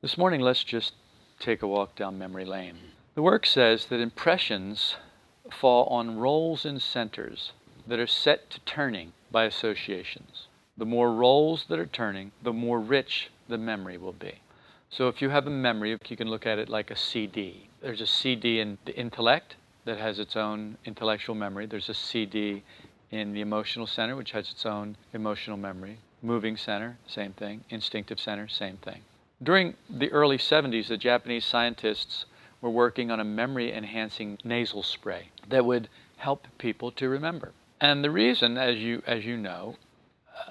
This morning, let's just take a walk down memory lane. The work says that impressions fall on rolls and centers that are set to turning by associations. The more rolls that are turning, the more rich the memory will be. So if you have a memory, you can look at it like a CD. There's a CD in the intellect that has its own intellectual memory. There's a CD in the emotional center, which has its own emotional memory. Moving center, same thing. Instinctive center, same thing. During the early 70s, the Japanese scientists were working on a memory-enhancing nasal spray that would help people to remember. And the reason, as you know,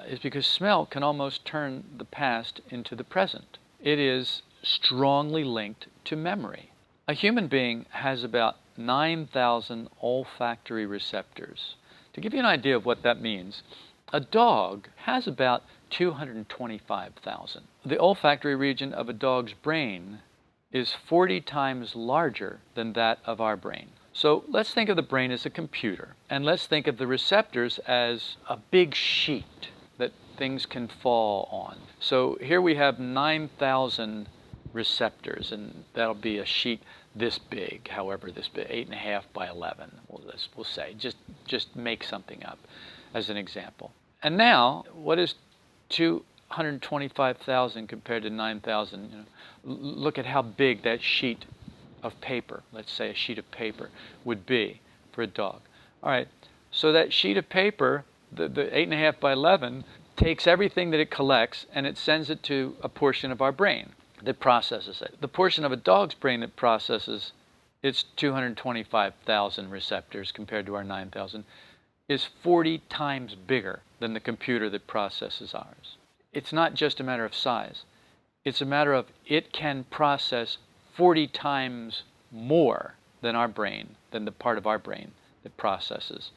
is because smell can almost turn the past into the present. It is strongly linked to memory. A human being has about 9,000 olfactory receptors. To give you an idea of what that means, a dog has about 225,000. The olfactory region of a dog's brain is 40 times larger than that of our brain. So let's think of the brain as a computer, and let's think of the receptors as a big sheet that things can fall on. So here we have 9,000 receptors, and that'll be a sheet this big, however this big, 8.5 by 11, we'll say. Just make something up as an example. And now, what is 225,000 compared to 9,000? Look at how big that sheet of paper, let's say a sheet of paper, would be for a dog. All right, so that sheet of paper, the 8.5 by 11, takes everything that it collects and it sends it to a portion of our brain that processes it. The portion of a dog's brain that processes its 225,000 receptors compared to our 9,000 is 40 times bigger than the computer that processes ours. It's not just a matter of size. It's a matter of it can process 40 times more than our brain, than the part of our brain that processes.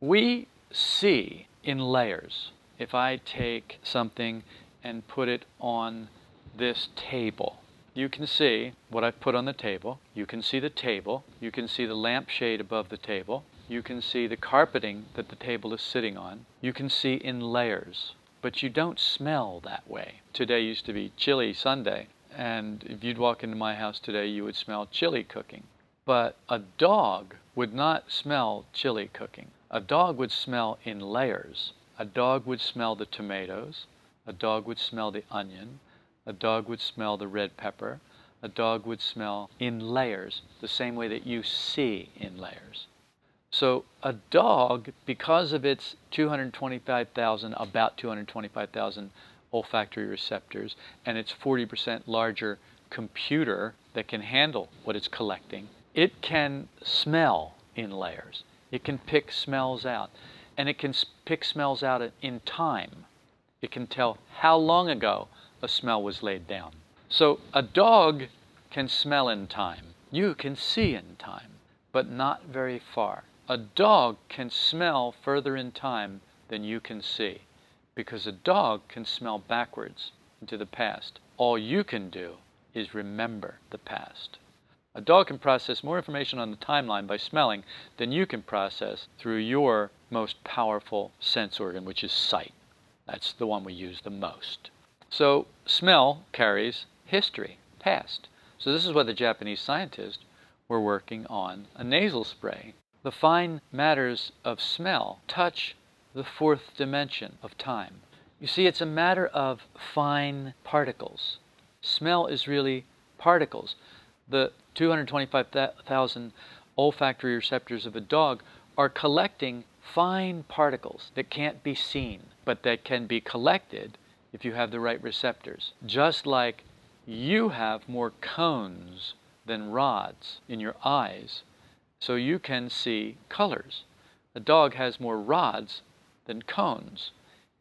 We see in layers. If I take something and put it on this table, you can see what I've put on the table. You can see the table. You can see the lampshade above the table. You can see the carpeting that the table is sitting on. You can see in layers, but you don't smell that way. Today used to be chili Sunday, and if you'd walk into my house today, you would smell chili cooking. But a dog would not smell chili cooking. A dog would smell in layers. A dog would smell the tomatoes. A dog would smell the onion. A dog would smell the red pepper. A dog would smell in layers, the same way that you see in layers. So a dog, because of its 225,000 olfactory receptors and its 40% larger computer that can handle what it's collecting, it can smell in layers. It can pick smells out, and it can pick smells out in time. It can tell how long ago a smell was laid down. So a dog can smell in time. You can see in time, but not very far. A dog can smell further in time than you can see, because a dog can smell backwards into the past. All you can do is remember the past. A dog can process more information on the timeline by smelling than you can process through your most powerful sense organ, which is sight. That's the one we use the most. So smell carries history, past. So this is what the Japanese scientists were working on, a nasal spray. The fine matters of smell touch the fourth dimension of time. You see, it's a matter of fine particles. Smell is really particles. The 225,000 olfactory receptors of a dog are collecting fine particles that can't be seen, but that can be collected if you have the right receptors. Just like you have more cones than rods in your eyes, so you can see colors. A dog has more rods than cones.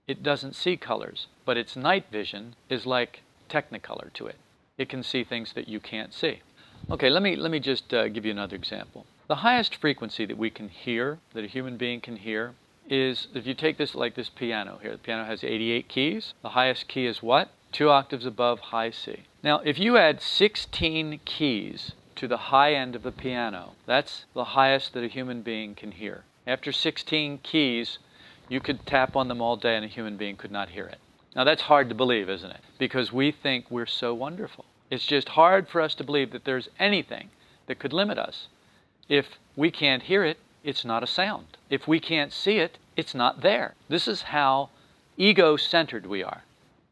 It doesn't see colors, but its night vision is like technicolor to it. It can see things that you can't see. Okay, let me just give you another example. The highest frequency that we can hear, that a human being can hear, is if you take this like this piano here. The piano has 88 keys. The highest key is what? 2 octaves above high C. Now, if you add 16 keys to the high end of the piano, that's the highest that a human being can hear. After 16 keys, you could tap on them all day and a human being could not hear it. Now, that's hard to believe, isn't it? Because we think we're so wonderful. It's just hard for us to believe that there's anything that could limit us. If we can't hear it, it's not a sound. If we can't see it, it's not there. This is how ego-centered we are.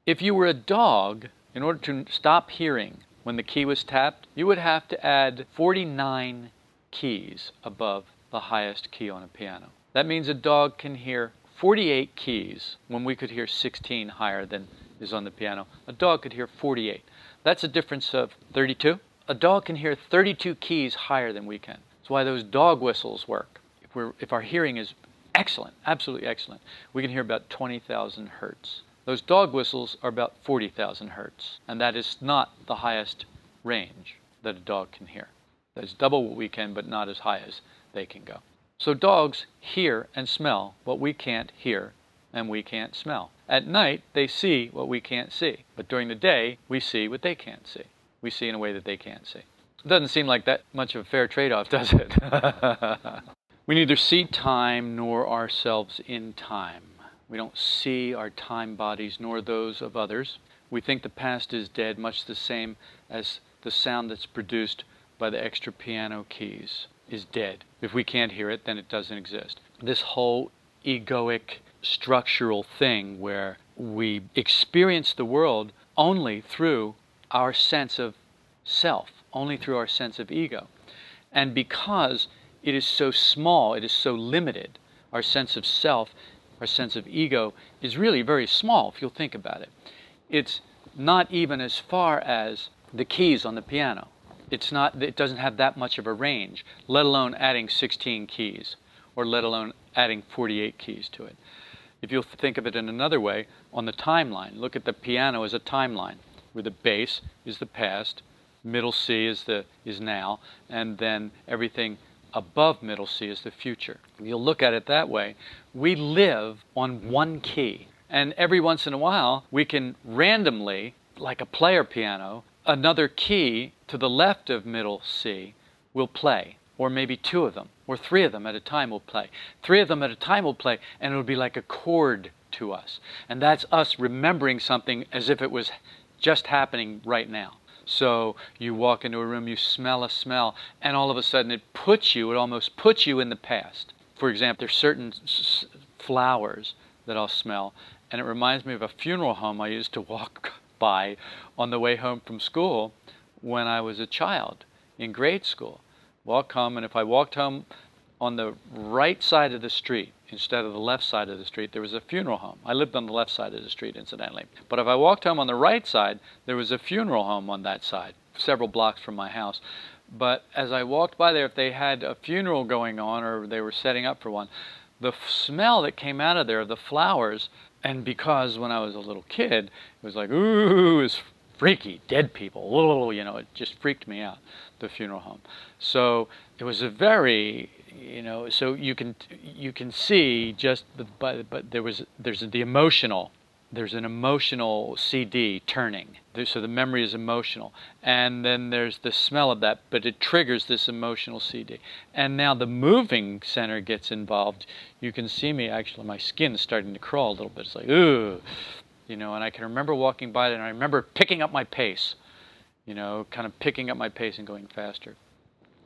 If you were a dog, in order to stop hearing when the key was tapped, you would have to add 49 keys above the highest key on a piano. That means a dog can hear 48 keys when we could hear 16 higher than is on the piano. A dog could hear 48. That's a difference of 32. A dog can hear 32 keys higher than we can. That's why those dog whistles work. If our hearing is excellent, absolutely excellent, we can hear about 20,000 hertz. Those dog whistles are about 40,000 hertz, and that is not the highest range that a dog can hear. That's double what we can, but not as high as they can go. So dogs hear and smell what we can't hear and we can't smell. At night, they see what we can't see, but during the day, we see what they can't see. We see in a way that they can't see. It doesn't seem like that much of a fair trade-off, does it? We neither see time nor ourselves in time. We don't see our time bodies nor those of others. We think the past is dead, much the same as the sound that's produced by the extra piano keys is dead. If we can't hear it, then it doesn't exist. This whole egoic structural thing where we experience the world only through our sense of self, only through our sense of ego. And because it is so small, it is so limited, our sense of self, our sense of ego is really very small if you'll think about it. It's not even as far as the keys on the piano. It doesn't have that much of a range, let alone adding 16 keys, or let alone adding 48 keys to it. If you'll think of it in another way, on the timeline, look at the piano as a timeline, where the bass is the past, middle C is now, and then everything above middle C is the future. If you'll look at it that way, we live on one key. And every once in a while, we can randomly, like a player piano, another key to the left of middle C will play, or maybe 2 of them, or 3 of them at a time will play. 3 of them at a time will play, and it'll be like a chord to us. And that's us remembering something as if it was just happening right now. So you walk into a room, you smell a smell, and all of a sudden it almost puts you in the past. For example, there's certain flowers that I'll smell, and it reminds me of a funeral home I used to walk by on the way home from school when I was a child in grade school. Walk home, and if I walked home on the right side of the street instead of the left side of the street, there was a funeral home. I lived on the left side of the street, incidentally. But if I walked home on the right side, there was a funeral home on that side, several blocks from my house. But as I walked by there, if they had a funeral going on or they were setting up for one, the smell that came out of there, the flowers, and because when I was a little kid, it was like, ooh, it's freaky, dead people, ooh, it just freaked me out, the funeral home. So it was a very... so you can see just, but there's an emotional CD turning. So the memory is emotional, and then there's the smell of that, but it triggers this emotional CD. And now the moving center gets involved. You can see me actually, my skin is starting to crawl a little bit. It's like ooh, And I can remember walking by it, and I remember picking up my pace, kind of picking up my pace and going faster.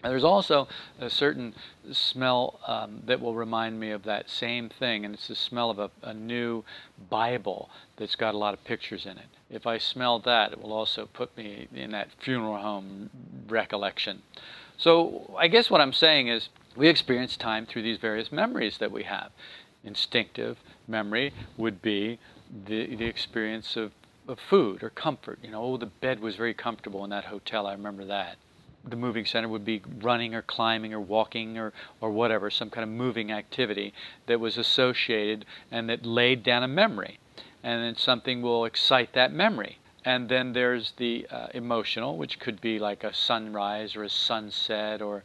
There's also a certain smell that will remind me of that same thing, and it's the smell of a new Bible that's got a lot of pictures in it. If I smell that, it will also put me in that funeral home recollection. So I guess what I'm saying is we experience time through these various memories that we have. Instinctive memory would be the experience of food or comfort. The bed was very comfortable in that hotel, I remember that. The moving center would be running or climbing or walking or whatever, some kind of moving activity that was associated and that laid down a memory. And then something will excite that memory. And then there's the emotional, which could be like a sunrise or a sunset, or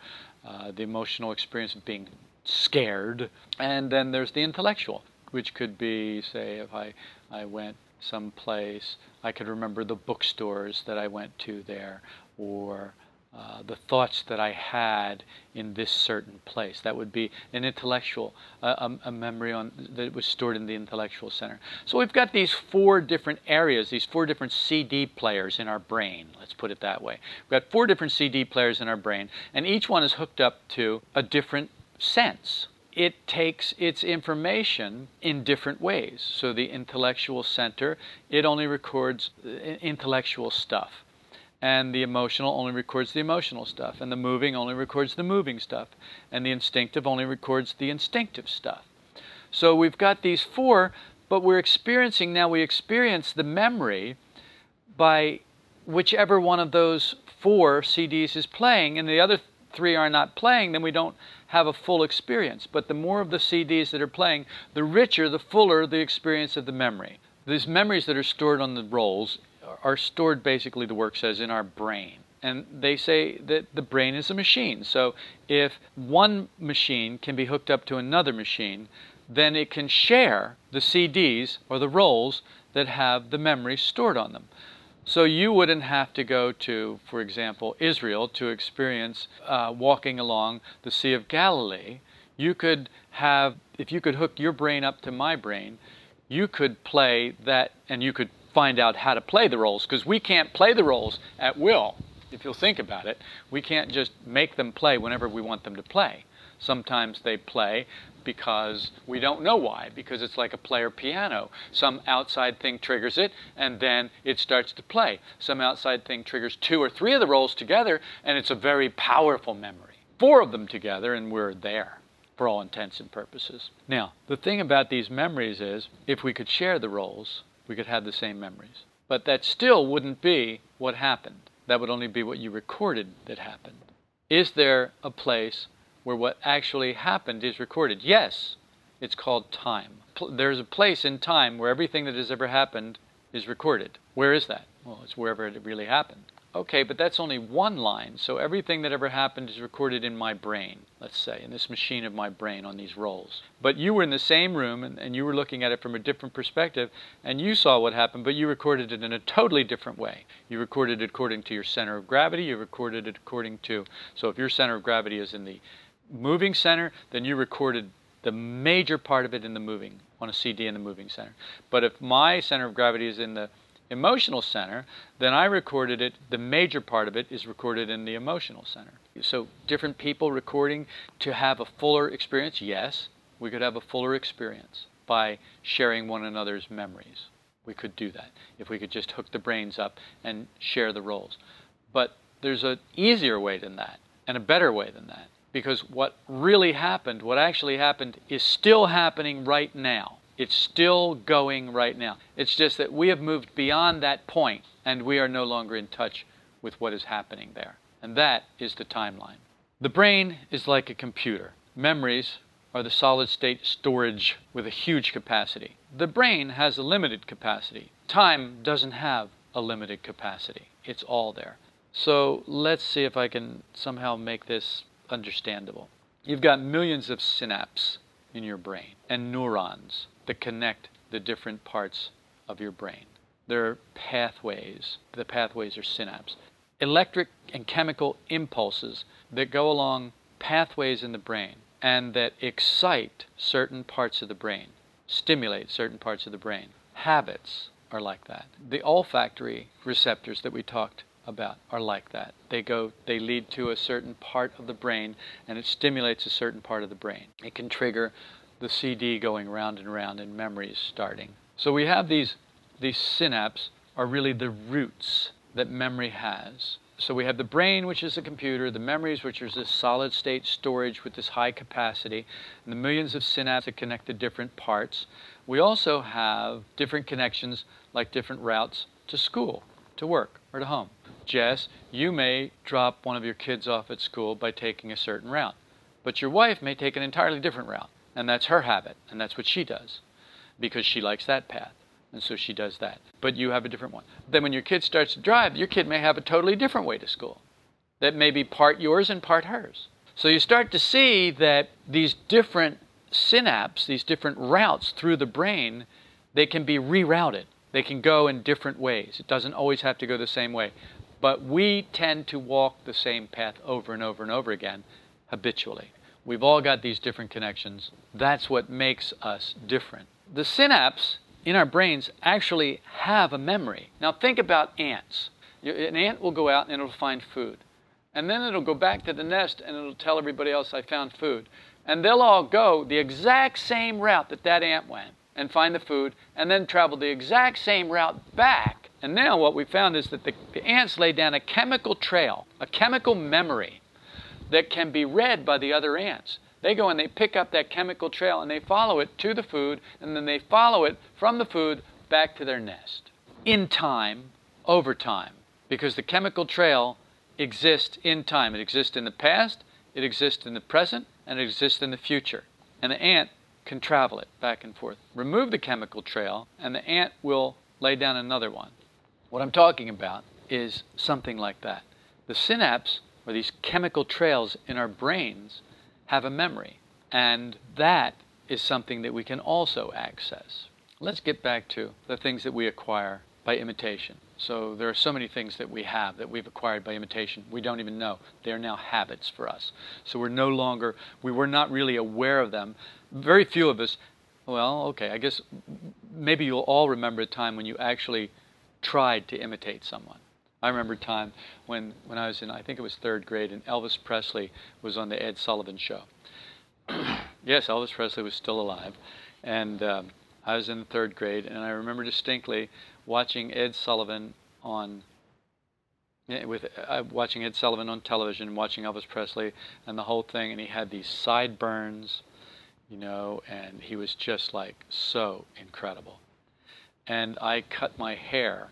the emotional experience of being scared. And then there's the intellectual, which could be, say, if I went someplace, I could remember the bookstores that I went to there, or the thoughts that I had in this certain place. That would be an intellectual, a memory that was stored in the intellectual center. So we've got these four different areas, these four different CD players in our brain. Let's put it that way. We've got four different CD players in our brain, and each one is hooked up to a different sense. It takes its information in different ways. So the intellectual center, it only records intellectual stuff. And the emotional only records the emotional stuff. And the moving only records the moving stuff. And the instinctive only records the instinctive stuff. So we've got these four, but we experience the memory by whichever one of those four CDs is playing, and the other three are not playing, then we don't have a full experience. But the more of the CDs that are playing, the richer, the fuller the experience of the memory. These memories that are stored on the rolls are stored, basically, the work says, in our brain. And they say that the brain is a machine. So if one machine can be hooked up to another machine, then it can share the CDs or the rolls that have the memory stored on them. So you wouldn't have to go to, for example, Israel to experience walking along the Sea of Galilee. You could have, if you could hook your brain up to my brain, you could play that, and you could find out how to play the roles, because we can't play the roles at will. If you'll think about it, we can't just make them play whenever we want them to play. Sometimes they play because we don't know why, because it's like a player piano. Some outside thing triggers it, and then it starts to play. Some outside thing triggers two or three of the rolls together, and it's a very powerful memory. Four of them together, and we're there, for all intents and purposes. Now, the thing about these memories is, if we could share the rolls, we could have the same memories. But that still wouldn't be what happened. That would only be what you recorded that happened. Is there a place where what actually happened is recorded? Yes, it's called time. There's a place in time where everything that has ever happened is recorded. Where is that? Well, it's wherever it really happened. Okay, but that's only one line. So everything that ever happened is recorded in my brain, let's say, in this machine of my brain on these rolls. But you were in the same room, and you were looking at it from a different perspective, and you saw what happened, but you recorded it in a totally different way. You recorded it according to your center of gravity. You recorded it according to... So if your center of gravity is in the moving center, then you recorded the major part of it in the moving, on a CD in the moving center. But if my center of gravity is in the emotional center, then I recorded it, the major part of it is recorded in the emotional center. So different people recording to have a fuller experience? Yes, we could have a fuller experience by sharing one another's memories. We could do that if we could just hook the brains up and share the roles. But there's an easier way than that, and a better way than that. Because what really happened, what actually happened, is still happening right now. It's still going right now. It's just that we have moved beyond that point, and we are no longer in touch with what is happening there. And that is the timeline. The brain is like a computer. Memories are the solid-state storage with a huge capacity. The brain has a limited capacity. Time doesn't have a limited capacity. It's all there. So let's see if I can somehow make this understandable. You've got millions of synapses in your brain and neurons that connect the different parts of your brain. There are pathways. The pathways are synapses. Electric and chemical impulses that go along pathways in the brain and that excite certain parts of the brain, stimulate certain parts of the brain. Habits are like that. The olfactory receptors that we talked about are like that. They lead to a certain part of the brain, and it stimulates a certain part of the brain. It can trigger the CD going round and round and memories starting. So we have these synapses are really the roots that memory has. So we have the brain, which is a computer, the memories, which is this solid state storage with this high capacity, and the millions of synapses that connect the different parts. We also have different connections, like different routes to school, to work, or to home. Jess, you may drop one of your kids off at school by taking a certain route, but your wife may take an entirely different route, and that's her habit, and that's what she does, because she likes that path. And so she does that. But you have a different one. Then when your kid starts to drive, your kid may have a totally different way to school. That may be part yours and part hers. So you start to see that these different synapses, these different routes through the brain, they can be rerouted. They can go in different ways. It doesn't always have to go the same way. But we tend to walk the same path over and over and over again, habitually. We've all got these different connections. That's what makes us different. The synapse in our brains actually have a memory. Now think about ants. An ant will go out and it'll find food. And then it'll go back to the nest and it'll tell everybody else, I found food. And they'll all go the exact same route that that ant went and find the food and then travel the exact same route back. And now what we found is that the ants lay down a chemical trail, a chemical memory that can be read by the other ants. They go and they pick up that chemical trail and they follow it to the food, and then they follow it from the food back to their nest. In time, over time, because the chemical trail exists in time. It exists in the past, it exists in the present, and it exists in the future. And the ant can travel it back and forth. Remove the chemical trail and the ant will lay down another one. What I'm talking about is something like that. The synapse, or these chemical trails in our brains, have a memory. And that is something that we can also access. Let's get back to the things that we acquire by imitation. So there are so many things that we have that we've acquired by imitation. We don't even know. They are now habits for us. So we were not really aware of them. Very few of us, I guess maybe you'll all remember a time when you actually tried to imitate someone. I remember a time when I was in, I think it was third grade, and Elvis Presley was on the Ed Sullivan show. Yes, Elvis Presley was still alive. And I was in third grade, and I remember distinctly watching Ed Sullivan on television, watching Elvis Presley and the whole thing, and he had these sideburns, and he was just like so incredible. And I cut my hair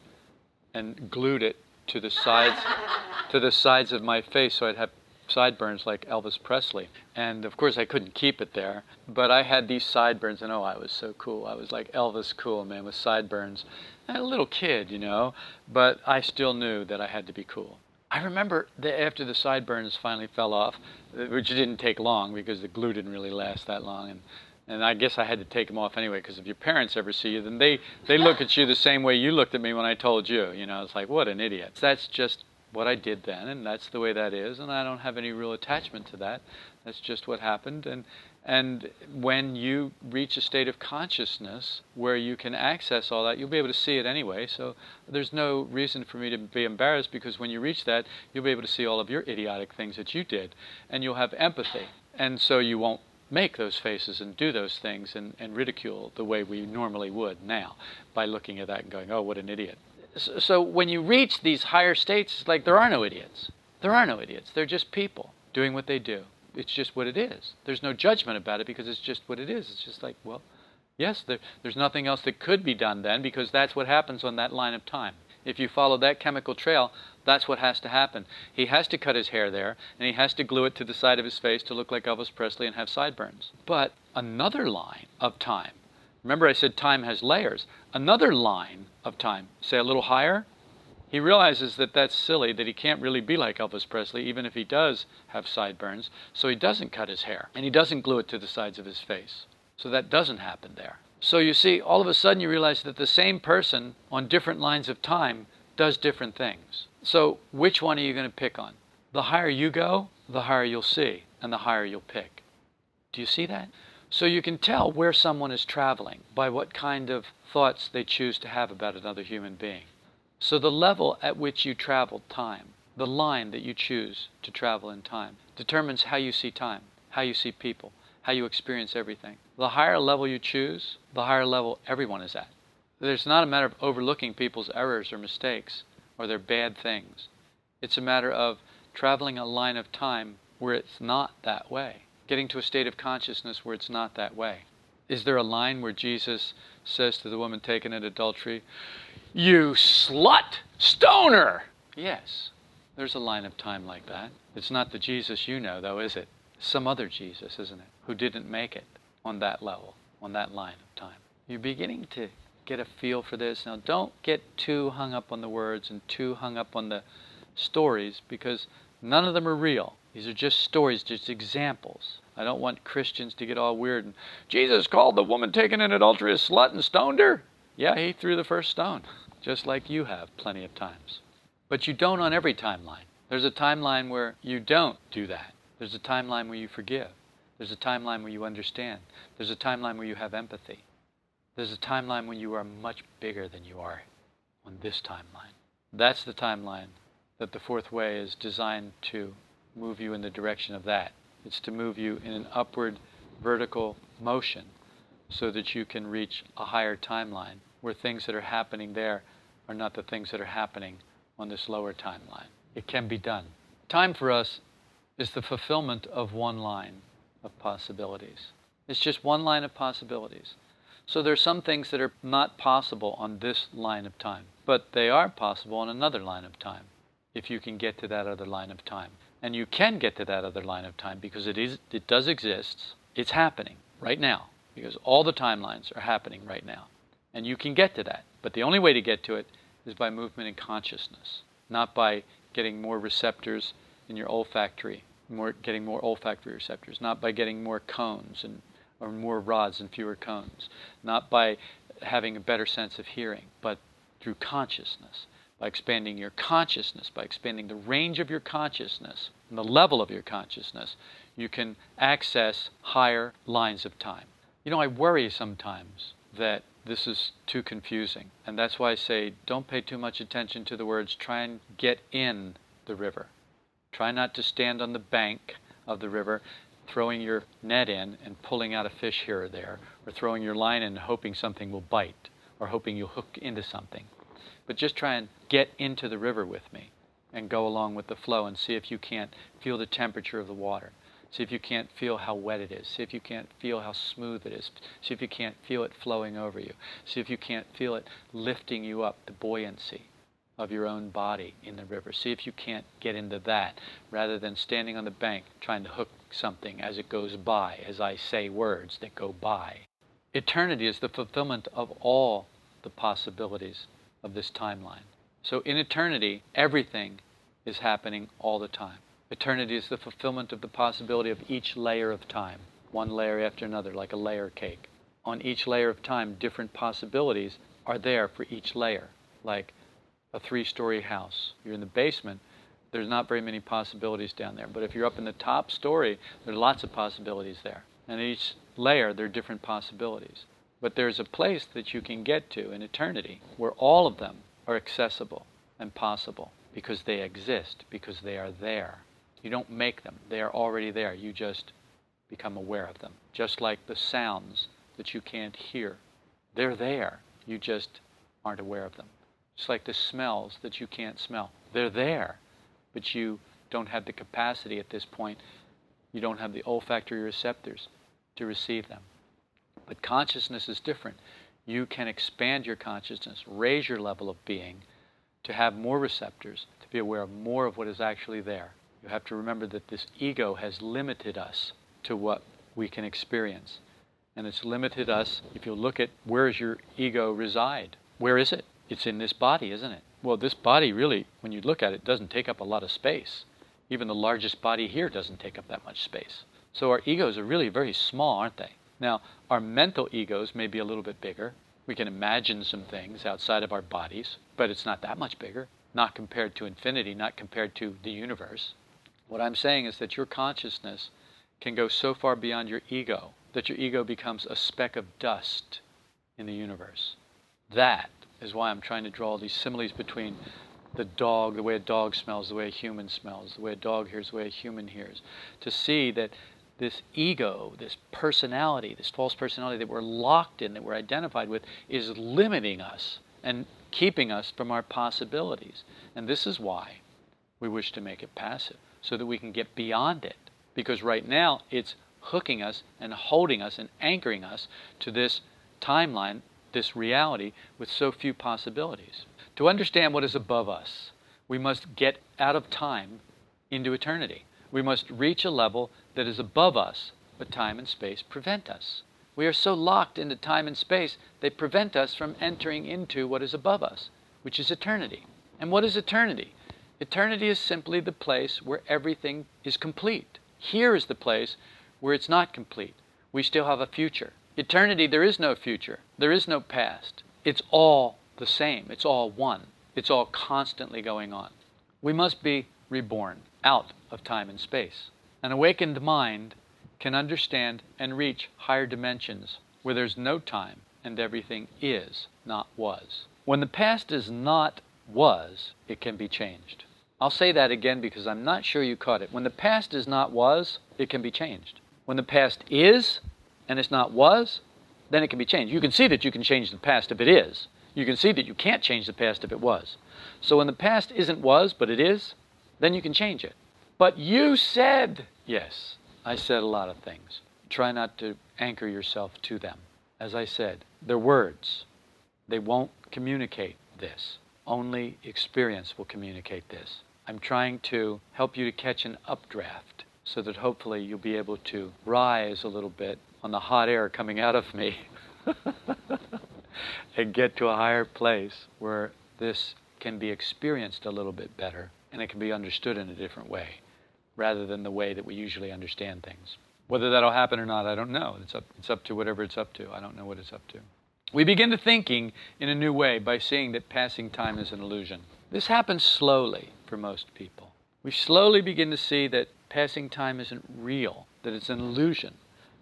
and glued it to the sides of my face, so I'd have sideburns like Elvis Presley. And of course I couldn't keep it there, but I had these sideburns, and I was so cool. I was like Elvis cool, man, with sideburns. And a little kid, but I still knew that I had to be cool. I remember that after the sideburns finally fell off, which didn't take long because the glue didn't really last that long, and I guess I had to take them off anyway, because if your parents ever see you, then they look at you the same way you looked at me when I told you. It's like, what an idiot. That's just what I did then, and that's the way that is, and I don't have any real attachment to that. That's just what happened. And when you reach a state of consciousness where you can access all that, you'll be able to see it anyway. So there's no reason for me to be embarrassed, because when you reach that, you'll be able to see all of your idiotic things that you did, and you'll have empathy. And so you won't make those faces and do those things and ridicule the way we normally would now by looking at that and going, oh, what an idiot. So when you reach these higher states, it's like there are no idiots. There are no idiots. They're just people doing what they do. It's just what it is. There's no judgment about it because it's just what it is. It's just like, well, yes, there's nothing else that could be done then, because that's what happens on that line of time. If you follow that chemical trail, that's what has to happen. He has to cut his hair there, and he has to glue it to the side of his face to look like Elvis Presley and have sideburns. But another line of time, remember I said time has layers, another line of time, say a little higher, he realizes that that's silly, that he can't really be like Elvis Presley, even if he does have sideburns, so he doesn't cut his hair, and he doesn't glue it to the sides of his face. So that doesn't happen there. So you see, all of a sudden you realize that the same person on different lines of time does different things. So which one are you going to pick on? The higher you go, the higher you'll see, and the higher you'll pick. Do you see that? So you can tell where someone is traveling by what kind of thoughts they choose to have about another human being. So the level at which you travel time, the line that you choose to travel in time, determines how you see time, how you see people, how you experience everything. The higher level you choose, the higher level everyone is at. There's not a matter of overlooking people's errors or mistakes or their bad things. It's a matter of traveling a line of time where it's not that way, getting to a state of consciousness where it's not that way. Is there a line where Jesus says to the woman taken in adultery, "You slut, stone her"? Yes, there's a line of time like that. It's not the Jesus you know, though, is it? Some other Jesus, isn't it, who didn't make it on that level, on that line of time. You're beginning to get a feel for this. Now, don't get too hung up on the words and too hung up on the stories, because none of them are real. These are just stories, just examples. I don't want Christians to get all weird and, Jesus called the woman taken in adultery a slut and stoned her. Yeah, he threw the first stone, just like you have plenty of times. But you don't on every timeline. There's a timeline where you don't do that. There's a timeline where you forgive. There's a timeline where you understand. There's a timeline where you have empathy. There's a timeline when you are much bigger than you are on this timeline. That's the timeline that the fourth way is designed to move you in the direction of that. It's to move you in an upward vertical motion so that you can reach a higher timeline where things that are happening there are not the things that are happening on this lower timeline. It can be done. Time for us is the fulfillment of one line of possibilities. It's just one line of possibilities. So there are some things that are not possible on this line of time, but they are possible on another line of time if you can get to that other line of time. And you can get to that other line of time because it does exist. It's happening right now because all the timelines are happening right now. And you can get to that. But the only way to get to it is by movement and consciousness, not by getting more receptors in your olfactory, getting more olfactory receptors, not by getting more cones or more rods and fewer cones, not by having a better sense of hearing, but through consciousness, by expanding your consciousness, by expanding the range of your consciousness and the level of your consciousness, you can access higher lines of time. You know, I worry sometimes that this is too confusing, and that's why I say don't pay too much attention to the words. Try and get in the river. Try not to stand on the bank of the river, throwing your net in and pulling out a fish here or there, or throwing your line in and hoping something will bite, or hoping you'll hook into something. But just try and get into the river with me and go along with the flow and see if you can't feel the temperature of the water. See if you can't feel how wet it is. See if you can't feel how smooth it is. See if you can't feel it flowing over you. See if you can't feel it lifting you up, the buoyancy of your own body in the river. See if you can't get into that rather than standing on the bank trying to hook something as it goes by, as I say words that go by. Eternity is the fulfillment of all the possibilities of this timeline. So in eternity, everything is happening all the time. Eternity is the fulfillment of the possibility of each layer of time, one layer after another, like a layer cake. On each layer of time, different possibilities are there for each layer, like a 3-story house. You're in the basement, there's not very many possibilities down there. But if you're up in the top story, there are lots of possibilities there. And in each layer, there are different possibilities. But there's a place that you can get to in eternity where all of them are accessible and possible because they exist, because they are there. You don't make them. They are already there. You just become aware of them. Just like the sounds that you can't hear. They're there. You just aren't aware of them. Just like the smells that you can't smell. They're there, but you don't have the capacity at this point. You don't have the olfactory receptors to receive them. But consciousness is different. You can expand your consciousness, raise your level of being to have more receptors, to be aware of more of what is actually there. You have to remember that this ego has limited us to what we can experience. And it's limited us, if you look at where does your ego reside? Where is it? It's in this body, isn't it? Well, this body really, when you look at it, doesn't take up a lot of space. Even the largest body here doesn't take up that much space. So our egos are really very small, aren't they? Now, our mental egos may be a little bit bigger. We can imagine some things outside of our bodies, but it's not that much bigger. Not compared to infinity, not compared to the universe. What I'm saying is that your consciousness can go so far beyond your ego that your ego becomes a speck of dust in the universe. That is why I'm trying to draw these similes between the dog, the way a dog smells, the way a human smells, the way a dog hears, the way a human hears, to see that this ego, this personality, this false personality that we're locked in, that we're identified with, is limiting us and keeping us from our possibilities. And this is why we wish to make it passive, so that we can get beyond it. Because right now, it's hooking us and holding us and anchoring us to this timeline, this reality, with so few possibilities. To understand what is above us, we must get out of time into eternity. We must reach a level that is above us, but time and space prevent us. We are so locked into time and space, they prevent us from entering into what is above us, which is eternity. And what is eternity? Eternity is simply the place where everything is complete. Here is the place where it's not complete. We still have a future. Eternity, there is no future. There is no past. It's all the same. It's all one. It's all constantly going on. We must be reborn out of time and space. An awakened mind can understand and reach higher dimensions where there's no time and everything is, not was. When the past is not was, it can be changed. I'll say that again because I'm not sure you caught it. When the past is not was, it can be changed. When the past is and it's not was, then it can be changed. You can see that you can change the past if it is. You can see that you can't change the past if it was. So when the past isn't was, but it is, then you can change it. But you said, yes, I said a lot of things. Try not to anchor yourself to them. As I said, they're words. They won't communicate this. Only experience will communicate this. I'm trying to help you to catch an updraft so that hopefully you'll be able to rise a little bit on the hot air coming out of me and get to a higher place where this can be experienced a little bit better and it can be understood in a different way, rather than the way that we usually understand things. Whether that'll happen or not, I don't know. It's up to whatever it's up to. I don't know what it's up to. We begin to thinking in a new way by seeing that passing time is an illusion. This happens slowly for most people. We slowly begin to see that passing time isn't real, that it's an illusion.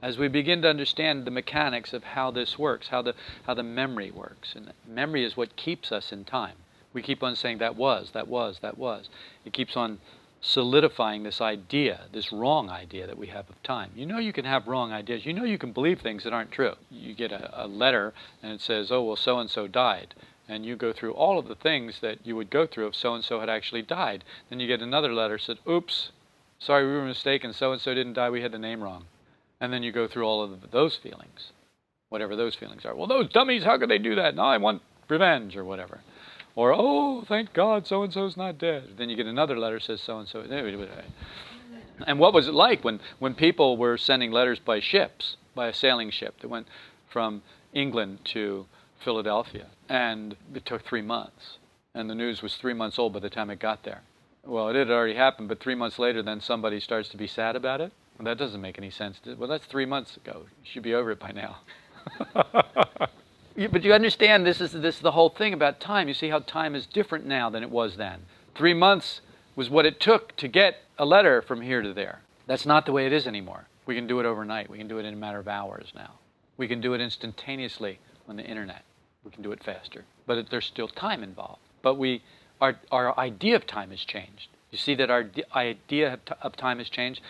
As we begin to understand the mechanics of how this works, how the memory works. And memory is what keeps us in time. We keep on saying that was. It keeps on solidifying this idea, this wrong idea that we have of time. You know you can have wrong ideas. You know you can believe things that aren't true. You get a letter and it says, oh, well, so-and-so died. And you go through all of the things that you would go through if so-and-so had actually died. Then you get another letter that said, oops, sorry, we were mistaken. So-and-so didn't die. We had the name wrong. And then you go through all of those feelings, whatever those feelings are. Well, those dummies, how could they do that? Now I want revenge or whatever. Or, oh, thank God, so-and-so's not dead. Then you get another letter that says so-and-so. And what was it like when people were sending letters by ships, by a sailing ship that went from England to Philadelphia? And it took 3 months. And the news was 3 months old by the time it got there. Well, it had already happened, but 3 months later, then somebody starts to be sad about it? Well, that doesn't make any sense. Well, that's 3 months ago. You should be over it by now. But you understand this is the whole thing about time. You see how time is different now than it was then. 3 months was what it took to get a letter from here to there. That's not the way it is anymore. We can do it overnight. We can do it in a matter of hours now. We can do it instantaneously on the internet. We can do it faster. But there's still time involved. But our idea of time has changed. You see that our idea of time has changed?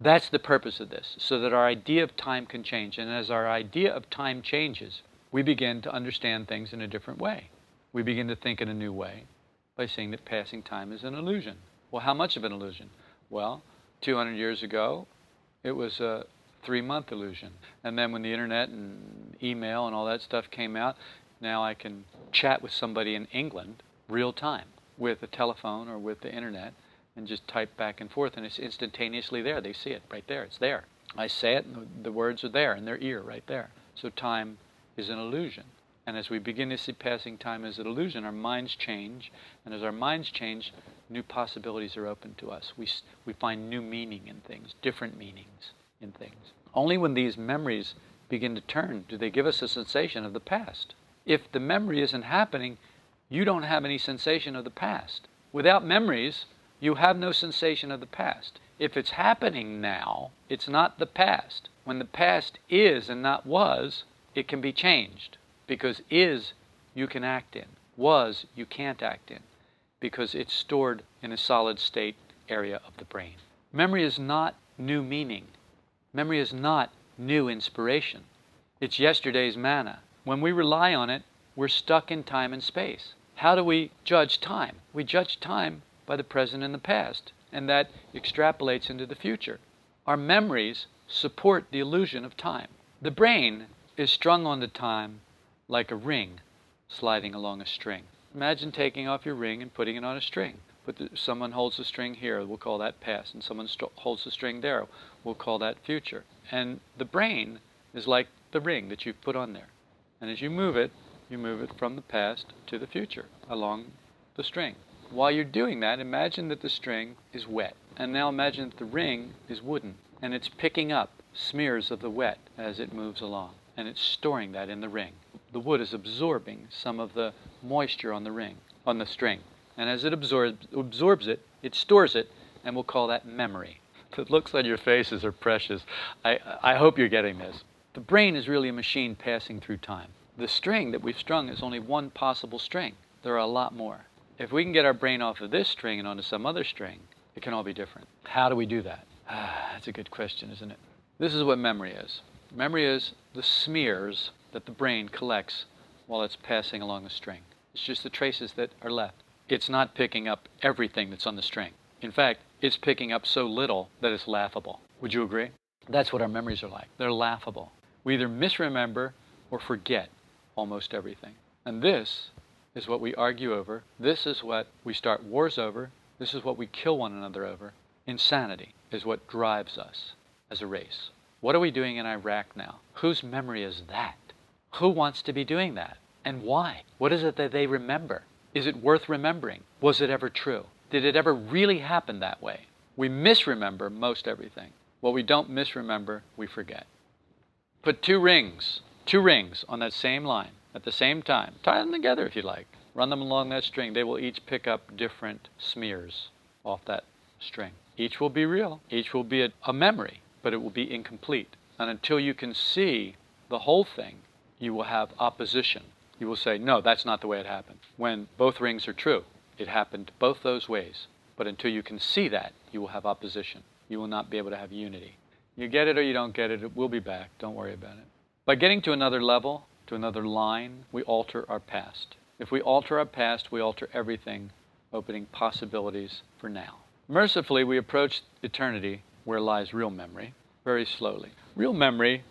That's the purpose of this, so that our idea of time can change. And as our idea of time changes, we begin to understand things in a different way. We begin to think in a new way by seeing that passing time is an illusion. Well, how much of an illusion? Well, 200 years ago, it was a 3-month illusion. And then when the internet and email and all that stuff came out, now I can chat with somebody in England real time with a telephone or with the internet and just type back and forth, and it's instantaneously there. They see it right there. It's there. I say it, and the words are there in their ear right there. So time is an illusion. And as we begin to see passing time as an illusion, our minds change. And as our minds change, new possibilities are open to us. We find new meaning in things, different meanings in things. Only when these memories begin to turn do they give us a sensation of the past. If the memory isn't happening, you don't have any sensation of the past. Without memories, you have no sensation of the past. If it's happening now, it's not the past. When the past is and not was, it can be changed, because is, you can act in. Was, you can't act in, because it's stored in a solid state area of the brain. Memory is not new meaning. Memory is not new inspiration. It's yesterday's manna. When we rely on it, we're stuck in time and space. How do we judge time? We judge time by the present and the past, and that extrapolates into the future. Our memories support the illusion of time. The brain is strung on to time like a ring sliding along a string. Imagine taking off your ring and putting it on a string. Someone holds the string here, we'll call that past, and someone holds the string there, we'll call that future. And the brain is like the ring that you've put on there. And as you move it from the past to the future along the string. While you're doing that, imagine that the string is wet. And now imagine that the ring is wooden, and it's picking up smears of the wet as it moves along, and it's storing that in the ring. The wood is absorbing some of the moisture on the ring, on the string. And as it absorbs it, it stores it, and we'll call that memory. The looks on your faces are precious. I hope you're getting this. The brain is really a machine passing through time. The string that we've strung is only one possible string. There are a lot more. If we can get our brain off of this string and onto some other string, it can all be different. How do we do that? That's a good question, isn't it? This is what memory is. Memory is the smears that the brain collects while it's passing along the string. It's just the traces that are left. It's not picking up everything that's on the string. In fact, it's picking up so little that it's laughable. Would you agree? That's what our memories are like. They're laughable. We either misremember or forget almost everything. And this is what we argue over. This is what we start wars over. This is what we kill one another over. Insanity is what drives us as a race. What are we doing in Iraq now? Whose memory is that? Who wants to be doing that? And why? What is it that they remember? Is it worth remembering? Was it ever true? Did it ever really happen that way? We misremember most everything. What we don't misremember, we forget. Put two rings on that same line at the same time. Tie them together if you like. Run them along that string. They will each pick up different smears off that string. Each will be real. Each will be a memory, but it will be incomplete. And until you can see the whole thing, you will have opposition. You will say, no, that's not the way it happened. When both rings are true, it happened both those ways. But until you can see that, you will have opposition. You will not be able to have unity. You get it or you don't get it, it will be back. Don't worry about it. By getting to another level, to another line, we alter our past. If we alter our past, we alter everything, opening possibilities for now. Mercifully, we approach eternity, where lies real memory, very slowly. Real memory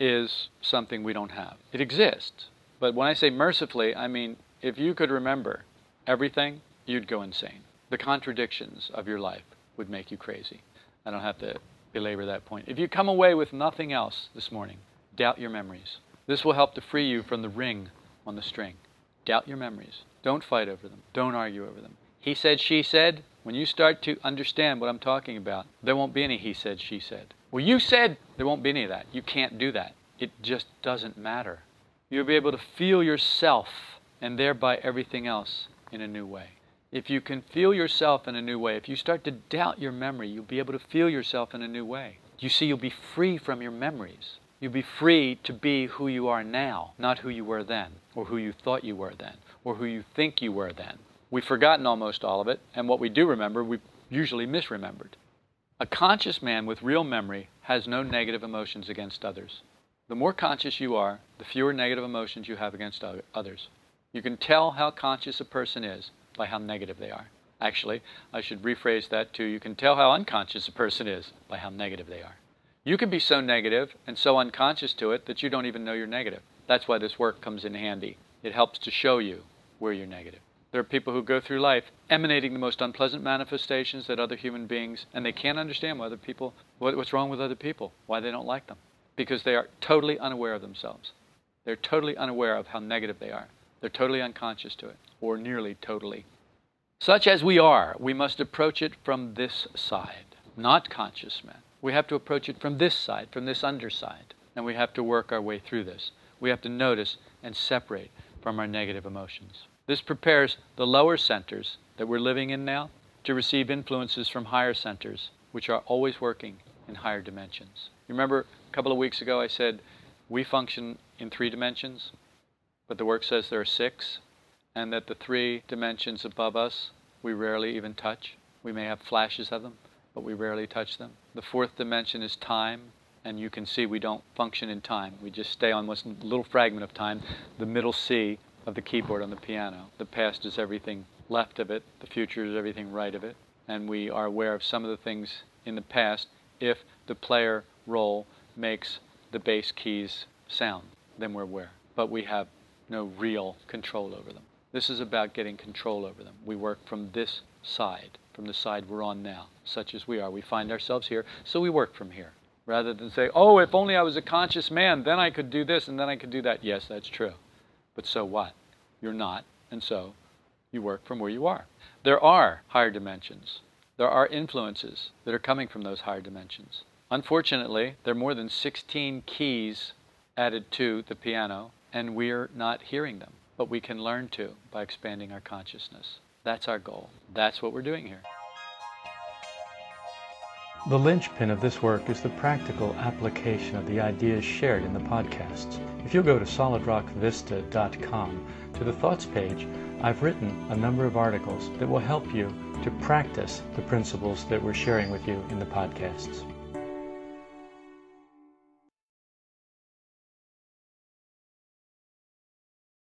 is something we don't have. It exists. But when I say mercifully, I mean if you could remember everything, you'd go insane. The contradictions of your life would make you crazy. I don't have to belabor that point. If you come away with nothing else this morning, doubt your memories. This will help to free you from the ring on the string. Doubt your memories. Don't fight over them. Don't argue over them. He said, she said. When you start to understand what I'm talking about, there won't be any he said, she said. Well, you said. There won't be any of that. You can't do that. It just doesn't matter. You'll be able to feel yourself and thereby everything else in a new way. If you can feel yourself in a new way, if you start to doubt your memory, you'll be able to feel yourself in a new way. You see, you'll be free from your memories. You'll be free to be who you are now, not who you were then, or who you thought you were then, or who you think you were then. We've forgotten almost all of it, and what we do remember, we've usually misremembered. A conscious man with real memory has no negative emotions against others. The more conscious you are, the fewer negative emotions you have against others. You can tell how conscious a person is by how negative they are. Actually, I should rephrase that too. You can tell how unconscious a person is by how negative they are. You can be so negative and so unconscious to it that you don't even know you're negative. That's why this work comes in handy. It helps to show you where you're negative. There are people who go through life emanating the most unpleasant manifestations at other human beings, and they can't understand why other people, what's wrong with other people, why they don't like them, because they are totally unaware of themselves. They're totally unaware of how negative they are. They're totally unconscious to it, or nearly totally. Such as we are, we must approach it from this side, not conscious men. We have to approach it from this side, from this underside, and we have to work our way through this. We have to notice and separate from our negative emotions. This prepares the lower centers that we're living in now to receive influences from higher centers, which are always working in higher dimensions. You remember a couple of weeks ago I said we function in 3 dimensions, but the work says there are 6, and that the 3 dimensions above us we rarely even touch. We may have flashes of them, but we rarely touch them. The 4th dimension is time, and you can see we don't function in time. We just stay on one little fragment of time, the middle C of the keyboard on the piano. The past is everything left of it. The future is everything right of it. And we are aware of some of the things in the past if the player roll makes the bass keys sound. Then we're aware. But we have no real control over them. This is about getting control over them. We work from this side, from the side we're on now, such as we are. We find ourselves here, so we work from here. rather than say, oh, if only I was a conscious man, then I could do this and then I could do that. Yes, that's true. But so what? You're not, and so you work from where you are. There are higher dimensions. There are influences that are coming from those higher dimensions. Unfortunately, there are more than 16 keys added to the piano, and we're not hearing them. But we can learn to by expanding our consciousness. That's our goal. That's what we're doing here. The linchpin of this work is the practical application of the ideas shared in the podcasts. If you'll go to solidrockvista.com, to the thoughts page, I've written a number of articles that will help you to practice the principles that we're sharing with you in the podcasts.